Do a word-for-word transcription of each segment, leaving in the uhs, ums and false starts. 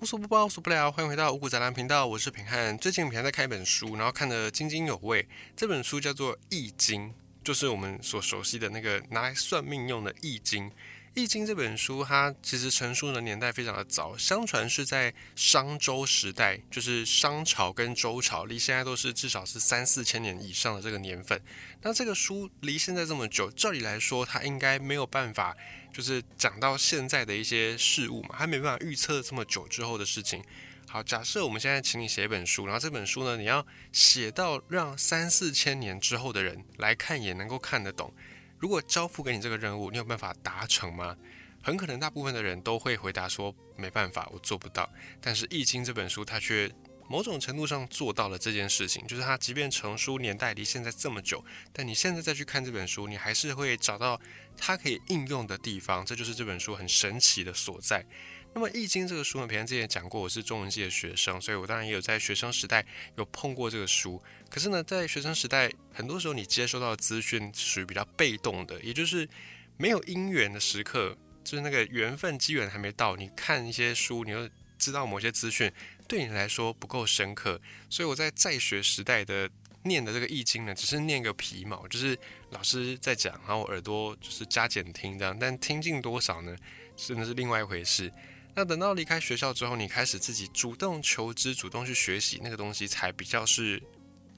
无所不包，无所不聊，欢迎回到五股宅男频道，我是平汉。最近平汉在看一本书，然后看得津津有味。这本书叫做《易经》，就是我们所熟悉的那个拿来算命用的易经。《易经》这本书，它其实成书的年代非常的早，相传是在商周时代，就是商朝跟周朝，离现在都是至少是三四千年以上的这个年份。那这个书离现在这么久，照理来说，它应该没有办法。就是讲到现在的一些事物嘛，还没办法预测这么久之后的事情。好，假设我们现在请你写一本书，然后这本书呢，你要写到让三四千年之后的人来看也能够看得懂。如果交付给你这个任务，你有办法达成吗？很可能大部分的人都会回答说没办法，我做不到。但是《易经》这本书，它却某种程度上做到了这件事情，就是它即便成书年代离现在这么久，但你现在再去看这本书，你还是会找到它可以应用的地方，这就是这本书很神奇的所在。那么《易经》这个书呢，平常之前也讲过，我是中文系的学生，所以我当然也有在学生时代有碰过这个书。可是呢，在学生时代，很多时候你接收到的资讯属于比较被动的，也就是没有因缘的时刻，就是那个缘分机缘还没到，你看一些书，你就知道某些资讯对你来说不够深刻，所以我在在学时代的念的这个易经呢，只是念个皮毛，就是老师在讲，然后耳朵就是加减听这样，但听进多少呢，真的是另外一回事。那等到离开学校之后，你开始自己主动求知，主动去学习那个东西，才比较是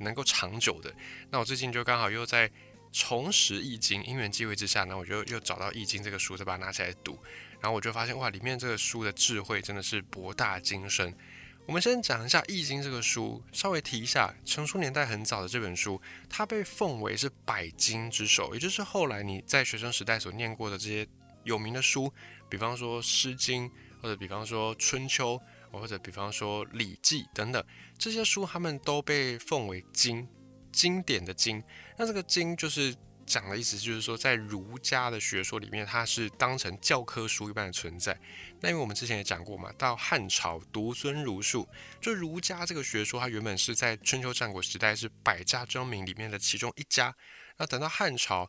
能够长久的。那我最近就刚好又在重拾易经，因缘际会之下呢，我就又找到易经这个书，再把它拿起来读，然后我就发现哇，里面这个书的智慧真的是博大精深。我们先讲一下《易经》这个书，稍微提一下，成书年代很早的这本书，它被奉为是百经之首，也就是后来你在学生时代所念过的这些有名的书，比方说《诗经》，或者比方说《春秋》，或者比方说《礼记》等等，这些书他们都被奉为经，经典的经。那这个经就是讲的意思，就是说在儒家的学说里面，它是当成教科书一般的存在。那因为我们之前也讲过嘛，到汉朝独尊儒术，就儒家这个学说，它原本是在春秋战国时代是百家争鸣里面的其中一家。那等到汉朝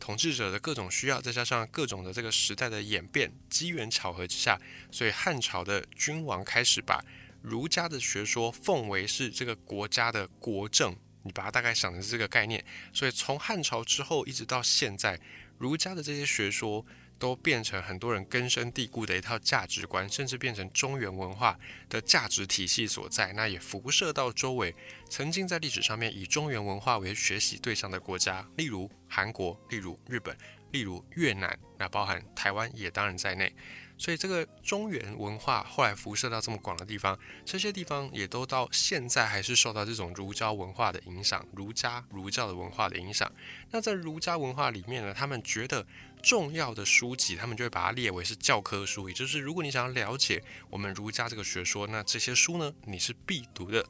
统治者的各种需要，再加上各种的这个时代的演变，机缘巧合之下，所以汉朝的君王开始把儒家的学说奉为是这个国家的国政。你把它大概想成是这个概念，所以从汉朝之后一直到现在，儒家的这些学说都变成很多人根深蒂固的一套价值观，甚至变成中原文化的价值体系所在。那也辐射到周围曾经在历史上面以中原文化为学习对象的国家，例如韩国，例如日本，例如越南，那包含台湾也当然在内。所以这个中原文化后来辐射到这么广的地方，这些地方也都到现在还是受到这种儒家文化的影响，儒家儒教的文化的影响。那在儒家文化里面呢，他们觉得重要的书籍，他们就会把它列为是教科书，也就是如果你想要了解我们儒家这个学说，那这些书呢，你是必读的。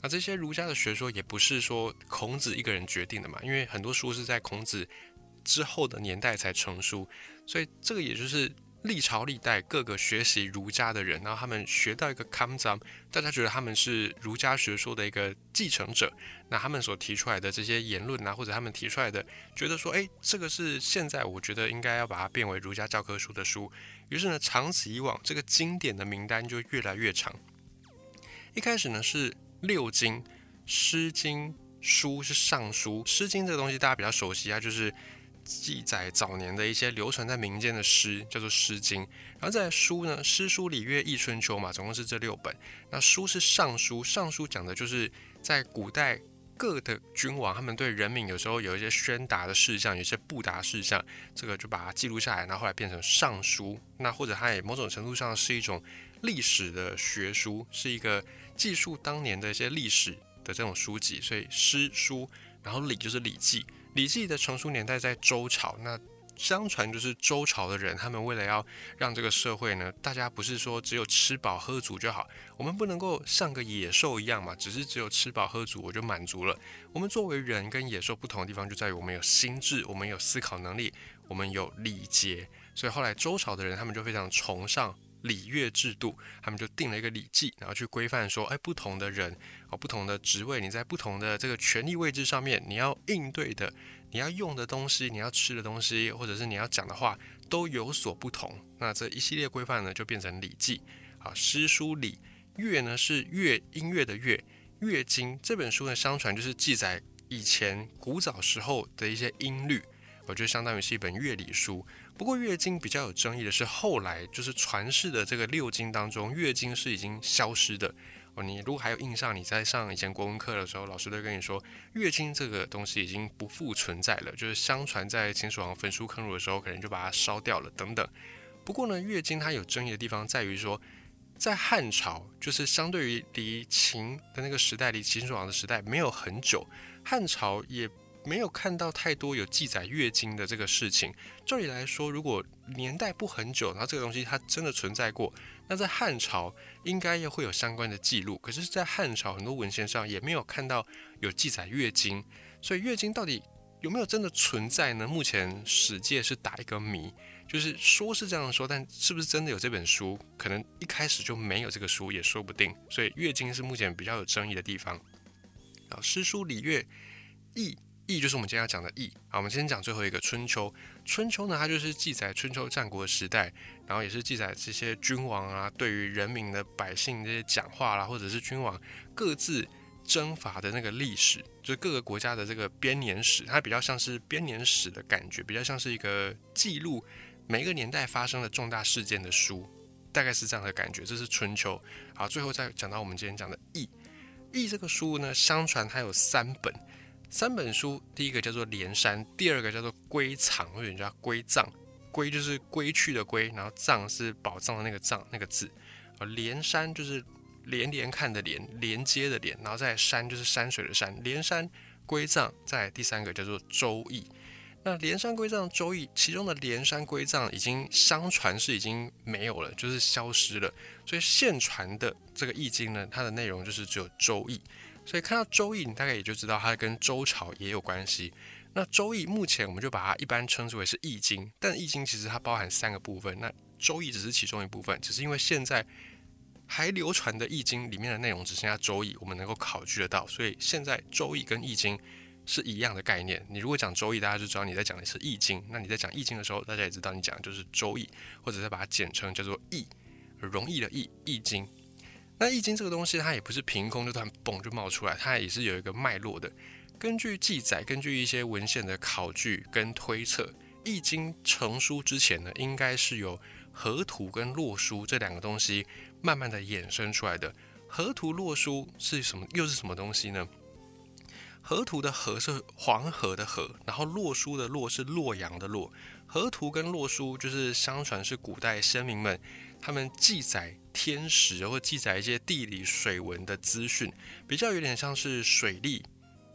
那这些儒家的学说也不是说孔子一个人决定的嘛，因为很多书是在孔子之后的年代才成书，所以这个也就是历朝历代各个学习儒家的人，然后他们学到一个 kamzam， 大家觉得他们是儒家学说的一个继承者，那他们所提出来的这些言论啊，或者他们提出来的觉得说，哎，这个是现在我觉得应该要把它变为儒家教科书的书，于是呢，长此以往，这个经典的名单就越来越长。一开始呢是六经，诗经书是尚书，诗经这个东西大家比较熟悉啊，就是记载早年的一些流传在民间的诗，叫做《诗经》。然后再来书呢，《诗》《书》《礼》《乐》《易》《春秋》嘛，总共是这六本。那书是尚书，尚书讲的就是在古代各的君王，他们对人民有时候有一些宣达的事项，有一些布达事项，这个就把它记录下来，然后后来变成尚书。那或者它也某种程度上是一种历史的学书，是一个记述当年的一些历史的这种书籍。所以诗书，然后礼就是《礼记》。《礼记》的成书年代在周朝，那相传就是周朝的人，他们为了要让这个社会呢，大家不是说只有吃饱喝足就好，我们不能够像个野兽一样嘛，只是只有吃饱喝足我就满足了。我们作为人跟野兽不同的地方就在于我们有心智，我们有思考能力，我们有礼节。所以后来周朝的人他们就非常崇尚礼乐制度，他们就定了一个礼记，然后去规范说，哎，不同的人、哦、不同的职位，你在不同的这个权力位置上面，你要应对的，你要用的东西，你要吃的东西，或者是你要讲的话，都有所不同。那这一系列规范呢，就变成礼记。啊，诗书礼。乐呢是乐音乐的乐，乐经这本书呢，相传就是记载以前古早时候的一些音律，我觉得相当于是一本乐理书。不过乐经比较有争议的是，后来就是传世的这个六经当中，乐经是已经消失的。哦，你如果还有印象，你在上以前国文课的时候，老师都跟你说，乐经这个东西已经不复存在了，就是相传在秦始皇焚书坑儒的时候，可能就把它烧掉了等等。不过呢，乐经它有争议的地方在于说，在汉朝，就是相对于离秦的那个时代，离秦始皇的时代没有很久，汉朝也没有看到太多有记载乐经的这个事情。照理来说，如果年代不很久，然后这个东西它真的存在过，那在汉朝应该也会有相关的记录。可是在汉朝很多文献上也没有看到有记载乐经，所以乐经到底有没有真的存在呢？目前史界是打一个谜，就是说是这样说，但是不是真的有这本书，可能一开始就没有这个书也说不定。所以乐经是目前比较有争议的地方。啊，诗书礼乐易。易就是我们今天要讲的易。好，我们先讲最后一个春秋。春秋呢，它就是记载春秋战国时代，然后也是记载这些君王啊，对于人民的百姓这些讲话啦、啊，或者是君王各自征伐的那个历史，就是各个国家的这个编年史，它比较像是编年史的感觉，比较像是一个记录每一个年代发生的重大事件的书，大概是这样的感觉。这是春秋。好，最后再讲到我们今天讲的易。易这个书呢，相传它有三本。三本书，第一个叫做连山，第二个叫做归藏，或者人家归藏，归就是归去的归，然后藏是宝藏的那个藏那个字。连山就是连连看的连，连接的连，然后再来山就是山水的山。连山归藏，再来第三个叫做周易。那连山归藏周易，其中的连山归藏已经相传是已经没有了，就是消失了。所以现传的这个易经呢，它的内容就是只有周易。所以看到周易，你大概也就知道它跟周朝也有关系。那周易目前我们就把它一般称之为是易经，但易经其实它包含三个部分，那周易只是其中一部分，只是因为现在还流传的易经里面的内容只剩下周易，我们能够考据得到，所以现在周易跟易经是一样的概念。你如果讲周易，大家就知道你在讲的是易经，那你在讲易经的时候，大家也知道你讲的就是周易，或者再把它简称叫做易，容易的易，易经。那易经这个东西，它也不是凭空就突然蹦就冒出来，它也是有一个脉络的。根据记载，根据一些文献的考据跟推测，易经成书之前呢，应该是有河图跟洛书这两个东西慢慢的衍生出来的。河图洛书是什么？又是什么东西呢？河图的河是黄河的河，然后洛书的洛是洛阳的洛。河图跟洛书就是相传是古代先民们他们记载天时或记载一些地理水文的资讯，比较有点像是水利，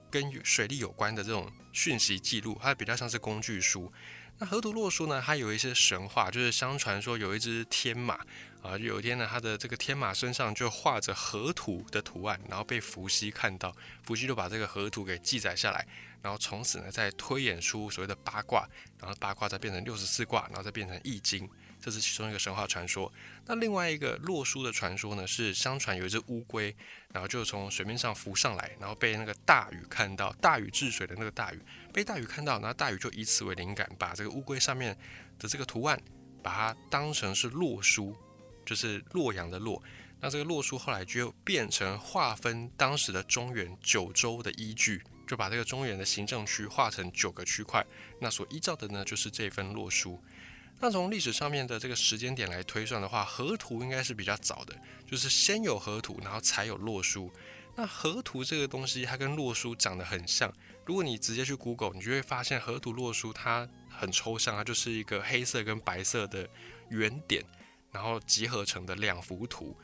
跟水利有关的这种讯息记录，它比较像是工具书。那河图洛书呢，它有一些神话，就是相传说有一只天马啊，有一天呢，它的这个天马身上就画着河图的图案，然后被伏羲看到，伏羲就把这个河图给记载下来，然后从此呢再推演出所谓的八卦，然后八卦再变成六十四卦，然后再变成易经。这是其中一个神话传说。那另外一个洛书的传说呢，是相传有一只乌龟，然后就从水面上浮上来，然后被那个大禹看到，大禹治水的那个大禹被大禹看到，然后大禹就以此为灵感，把这个乌龟上面的这个图案把它当成是洛书，就是洛阳的洛。那这个洛书后来就变成划分当时的中原九州的依据，就把这个中原的行政区划成九个区块，那所依照的呢就是这份洛书。那从历史上面的这个时间点来推算的话，河图应该是比较早的，就是先有河图，然后才有洛书。那河图这个东西，它跟洛书长得很像。如果你直接去 Google， 你就会发现河图洛书它很抽象，它就是一个黑色跟白色的圆点，然后集合成的两幅图。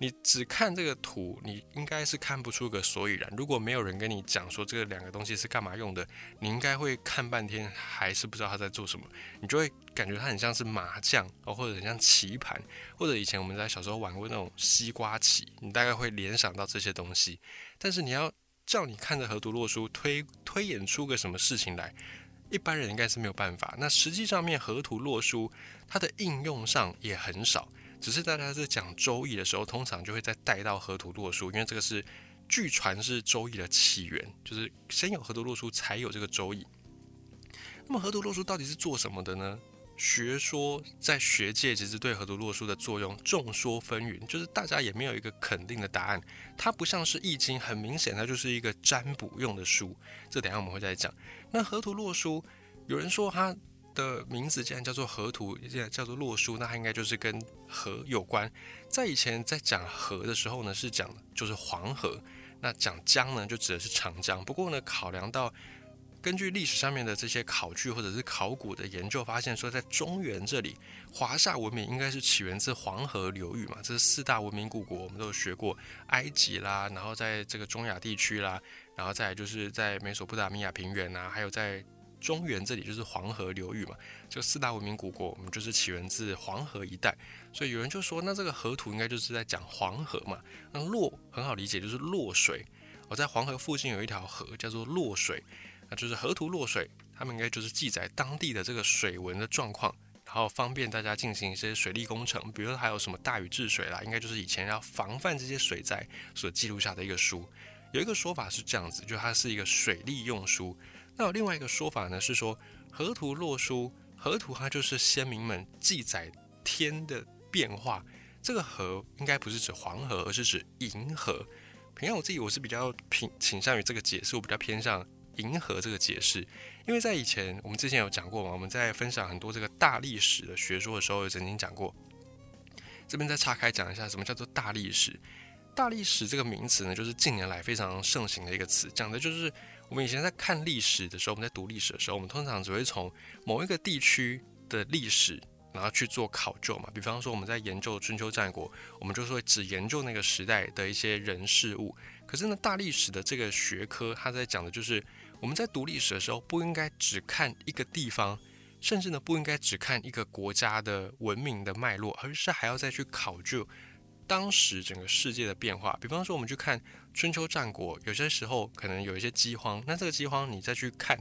你只看这个图，你应该是看不出个所以然。如果没有人跟你讲说这两个东西是干嘛用的，你应该会看半天还是不知道他在做什么。你就会感觉它很像是麻将、哦、或者很像棋盘，或者以前我们在小时候玩过那种西瓜棋，你大概会联想到这些东西。但是你要叫你看着河图洛书 推, 推演出个什么事情来，一般人应该是没有办法。那实际上面河图洛书它的应用上也很少。只是大家在讲周易的时候，通常就会再带到河图洛书，因为这个是据传是周易的起源，就是先有河图洛书才有这个周易。那么河图洛书到底是做什么的呢？学说在学界其实对河图洛书的作用众说纷纭，就是大家也没有一个肯定的答案。它不像是易经，很明显它就是一个占卜用的书，这等一下我们会再讲。那河图洛书，有人说它的名字既然叫做河图，既然叫做洛书，那它应该就是跟河有关。在以前在讲河的时候呢，是讲就是黄河，那讲江呢就指的是长江。不过呢，考量到根据历史上面的这些考据或者是考古的研究发现，说在中原这里，华夏文明应该是起源自黄河流域嘛，这是四大文明古国，我们都有学过埃及啦，然后在这个中亚地区啦，然后再来就是在美索不达米亚平原啊，还有在中原这里就是黄河流域嘛，这四大文明古国我们就是起源自黄河一带，所以有人就说，那这个河图应该就是在讲黄河嘛，那洛很好理解，就是洛水，我、哦、在黄河附近有一条河叫做洛水。那就是河图洛水，他们应该就是记载当地的这个水文的状况，然后方便大家进行一些水利工程，比如说还有什么大禹治水啦，应该就是以前要防范这些水灾所记录下的一个书。有一个说法是这样子，就它是一个水利用书。那有另外一个说法呢，是说河图洛书，河图它就是先民们记载天的变化，这个河应该不是指黄河，而是指银河。平常我自己我是比较倾向于这个解释，我比较偏向银河这个解释，因为在以前我们之前有讲过嘛，我们在分享很多这个大历史的学说的时候，有曾经讲过。这边再岔开讲一下，什么叫做大历史？大历史这个名词呢，就是近年来非常盛行的一个词，讲的就是我们以前在看历史的时候，我们在读历史的时候，我们通常只会从某一个地区的历史，然后去做考究嘛。比方说我们在研究春秋战国，我们就是会只研究那个时代的一些人事物。可是呢，大历史的这个学科，它在讲的就是我们在读历史的时候，不应该只看一个地方，甚至呢不应该只看一个国家的文明的脉络，而是还要再去考究当时整个世界的变化。比方说我们去看春秋战国，有些时候可能有一些饥荒，那这个饥荒你再去看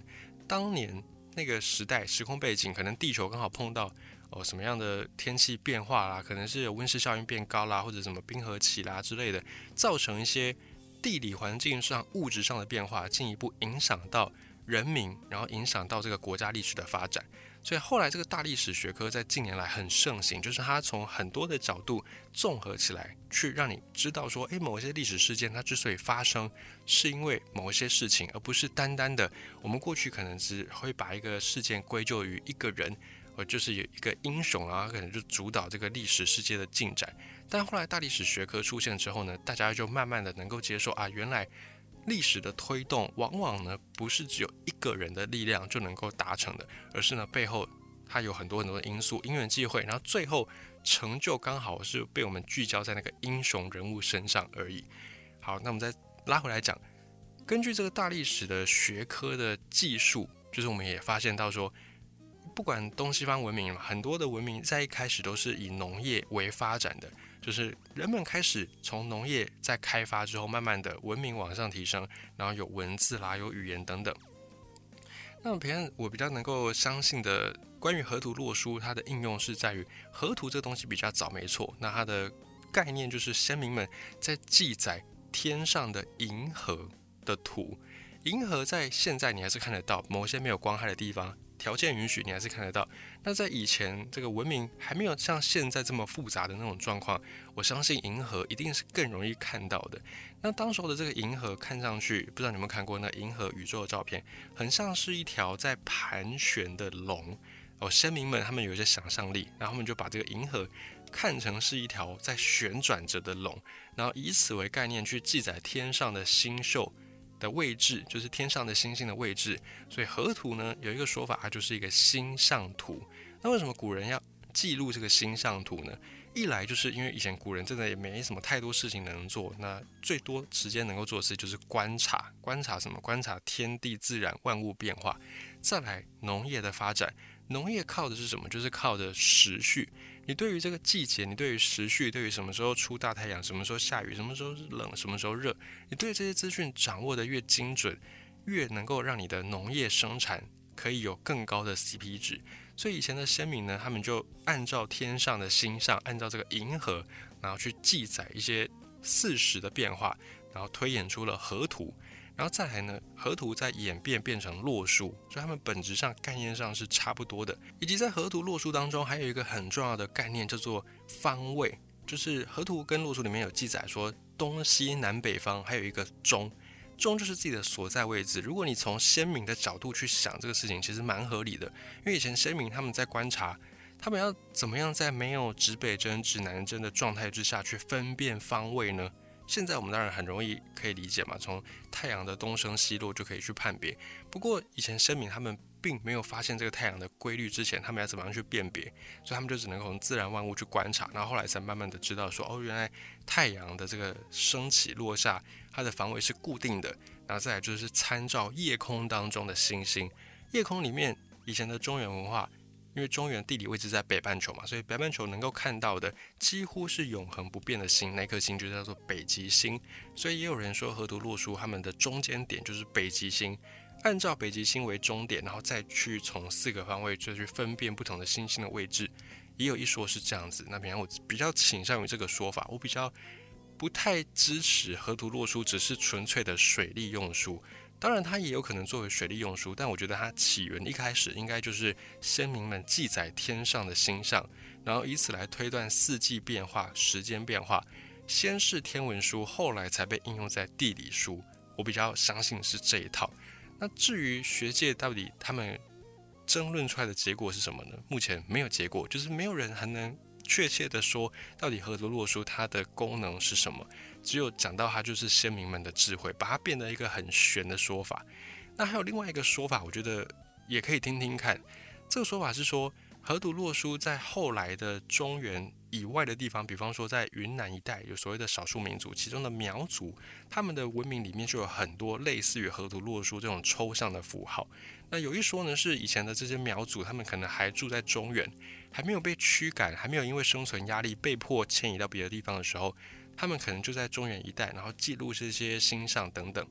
当年那个时代时空背景，可能地球刚好碰到哦什么样的天气变化啦，可能是有温室效应变高啦，或者什么冰河期啦之类的，造成一些地理环境上物质上的变化，进一步影响到人民，然后影响到这个国家历史的发展。所以后来这个大历史学科在近年来很盛行，就是它从很多的角度综合起来，去让你知道说，诶，某些历史事件它之所以发生，是因为某些事情，而不是单单的我们过去可能只会把一个事件归咎于一个人，呃，就是有一个英雄啊，可能就主导这个历史世界的进展。但后来大历史学科出现之后呢，大家就慢慢的能够接受啊，原来历史的推动往往呢不是只有一个人的力量就能够达成的，而是呢背后它有很多很多的因素，因缘际会，然后最后成就刚好是被我们聚焦在那个英雄人物身上而已。好，那我们再拉回来讲，根据这个大历史的学科的技术，就是我们也发现到说，不管东西方文明，很多的文明在一开始都是以农业为发展的，就是人们开始从农业在开发之后，慢慢的文明往上提升，然后有文字啦，有语言等等。那平常我比较能够相信的，关于河图洛书，它的应用是在于河图这个东西比较早，没错。那它的概念就是先民们在记载天上的银河的图，银河在现在你还是看得到，某些没有光害的地方，条件允许你还是看得到。那在以前这个文明还没有像现在这么复杂的那种状况，我相信银河一定是更容易看到的。那当时候的这个银河看上去，不知道你有没有看过那银河宇宙的照片，很像是一条在盘旋的龙。哦，先民们他们有一些想象力，然后他们就把这个银河看成是一条在旋转着的龙，然后以此为概念去记载天上的星宿的位置，就是天上的星星的位置。所以河图呢有一个说法，它就是一个星象图。那为什么古人要记录这个星象图呢？一来就是因为以前古人真的也没什么太多事情能做，那最多时间能够做的事就是观察，观察什么？观察天地自然万物变化。再来农业的发展，农业靠的是什么？就是靠的时序。你对于这个季节，你对于时序，对于什么时候出大太阳，什么时候下雨，什么时候冷，什么时候热，你对这些资讯掌握的越精准，越能够让你的农业生产可以有更高的 C P 值。所以以前的先民呢，他们就按照天上的星象，按照这个银河，然后去记载一些事实的变化，然后推演出了河图。然后再来呢，河图在演变变成洛书，所以它们本质上概念上是差不多的。以及在河图洛书当中，还有一个很重要的概念叫做方位，就是河图跟洛书里面有记载说东西南北方还有一个中，中就是自己的所在位置。如果你从先民的角度去想这个事情，其实蛮合理的，因为以前先民他们在观察。他们要怎么样在没有指北针、指南针的状态之下去分辨方位呢？现在我们当然很容易可以理解嘛，从太阳的东升西落就可以去判别。不过以前先民他们并没有发现这个太阳的规律之前，他们要怎么样去辨别？所以他们就只能从自然万物去观察，然后后来才慢慢的知道说，哦，原来太阳的这个升起落下，它的方位是固定的。然后再来就是参照夜空当中的星星，夜空里面以前的中原文化。因为中原地理位置在北半球嘛，所以北半球能够看到的几乎是永恒不变的星，那颗星就叫做北极星。所以也有人说河图洛书他们的中间点就是北极星，按照北极星为终点，然后再去从四个方位就去分辨不同的星星的位置，也有一说是这样子。那平常我比较倾向于这个说法，我比较不太支持河图洛书只是纯粹的水利用书。当然它也有可能作为水利用书，但我觉得它起源一开始应该就是先民们记载天上的星象，然后以此来推断四季变化、时间变化，先是天文书，后来才被应用在地理书。我比较相信是这一套。那至于学界到底他们争论出来的结果是什么呢？目前没有结果，就是没有人还能确切的说到底河图洛书它的功能是什么，只有讲到它就是先民们的智慧，把它变得一个很玄的说法。那还有另外一个说法，我觉得也可以听听看。这个说法是说，河图洛书在后来的中原以外的地方，比方说在云南一带有所谓的少数民族，其中的苗族，他们的文明里面就有很多类似于河图洛书这种抽象的符号。那有一说呢，是以前的这些苗族，他们可能还住在中原，还没有被驱赶，还没有因为生存压力被迫迁移到别的地方的时候，他们可能就在中原一带，然后记录这些星象等等。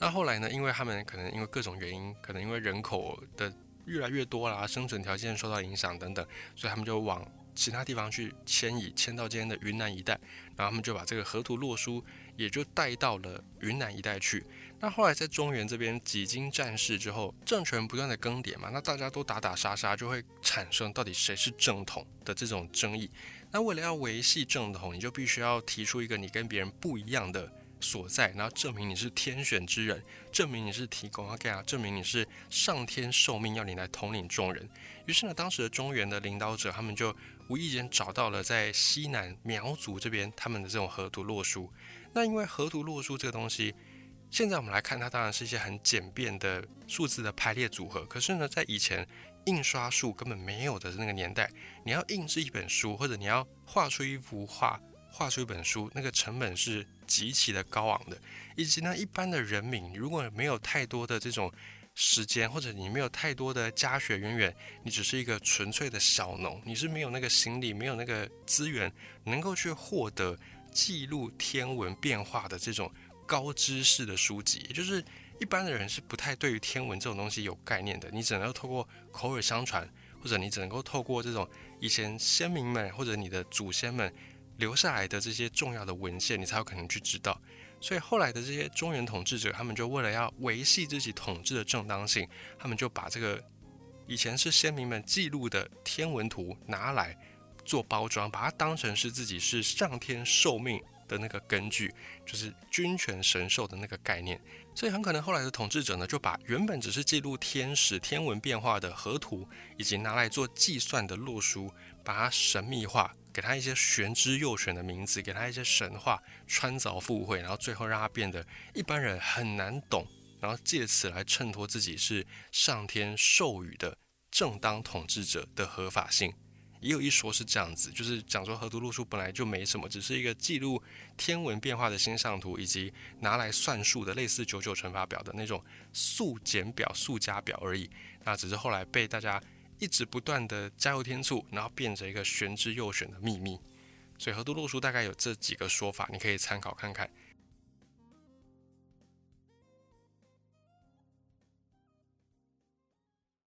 那后来呢，因为他们可能因为各种原因，可能因为人口的越来越多啦，生存条件受到影响等等，所以他们就往其他地方去迁移，迁到今天的云南一带，然后他们就把这个河图洛书也就带到了云南一带去。那后来在中原这边几经战事之后，政权不断的更迭嘛，那大家都打打杀杀，就会产生到底谁是正统的这种争议。那为了要维系正统，你就必须要提出一个你跟别人不一样的所在，然后证明你是天选之人，证明你是提供阿盖，证明你是上天受命要你来统领众人。于是呢，当时的中原的领导者他们就无意间找到了在西南苗族这边他们的这种河图洛书。那因为河图洛书这个东西，现在我们来看它当然是一些很简便的数字的排列组合，可是呢，在以前印刷术根本没有的那个年代，你要印制一本书，或者你要画出一幅画，画出一本书，那个成本是极其的高昂的。以及呢，一般的人民如果没有太多的这种时间，或者你没有太多的家学渊源，你只是一个纯粹的小农，你是没有那个心力，没有那个资源能够去获得记录天文变化的这种高知识的书籍，也就是一般的人是不太对于天文这种东西有概念的。你只能透过口耳相传，或者你只能够透过这种以前先民们或者你的祖先们留下来的这些重要的文献，你才有可能去知道。所以后来的这些中原统治者，他们就为了要维系自己统治的正当性，他们就把这个以前是先民们记录的天文图拿来做包装，把它当成是自己是上天受命的那个根据，就是君权神授的那个概念。所以很可能后来的统治者呢，就把原本只是记录天时天文变化的河图，以及拿来做计算的洛书，把它神秘化，给它一些玄之又玄的名字，给它一些神话穿凿附会，然后最后让它变得一般人很难懂，然后借此来衬托自己是上天授予的正当统治者的合法性。也有一说是这样子，就是讲说河图洛书本来就没什么，只是一个记录天文变化的星象图，以及拿来算数的类似九九乘法表的那种速减表、速加表而已。那只是后来被大家一直不断的加油添醋，然后变成一个玄之又玄的秘密。所以河图洛书大概有这几个说法，你可以参考看看。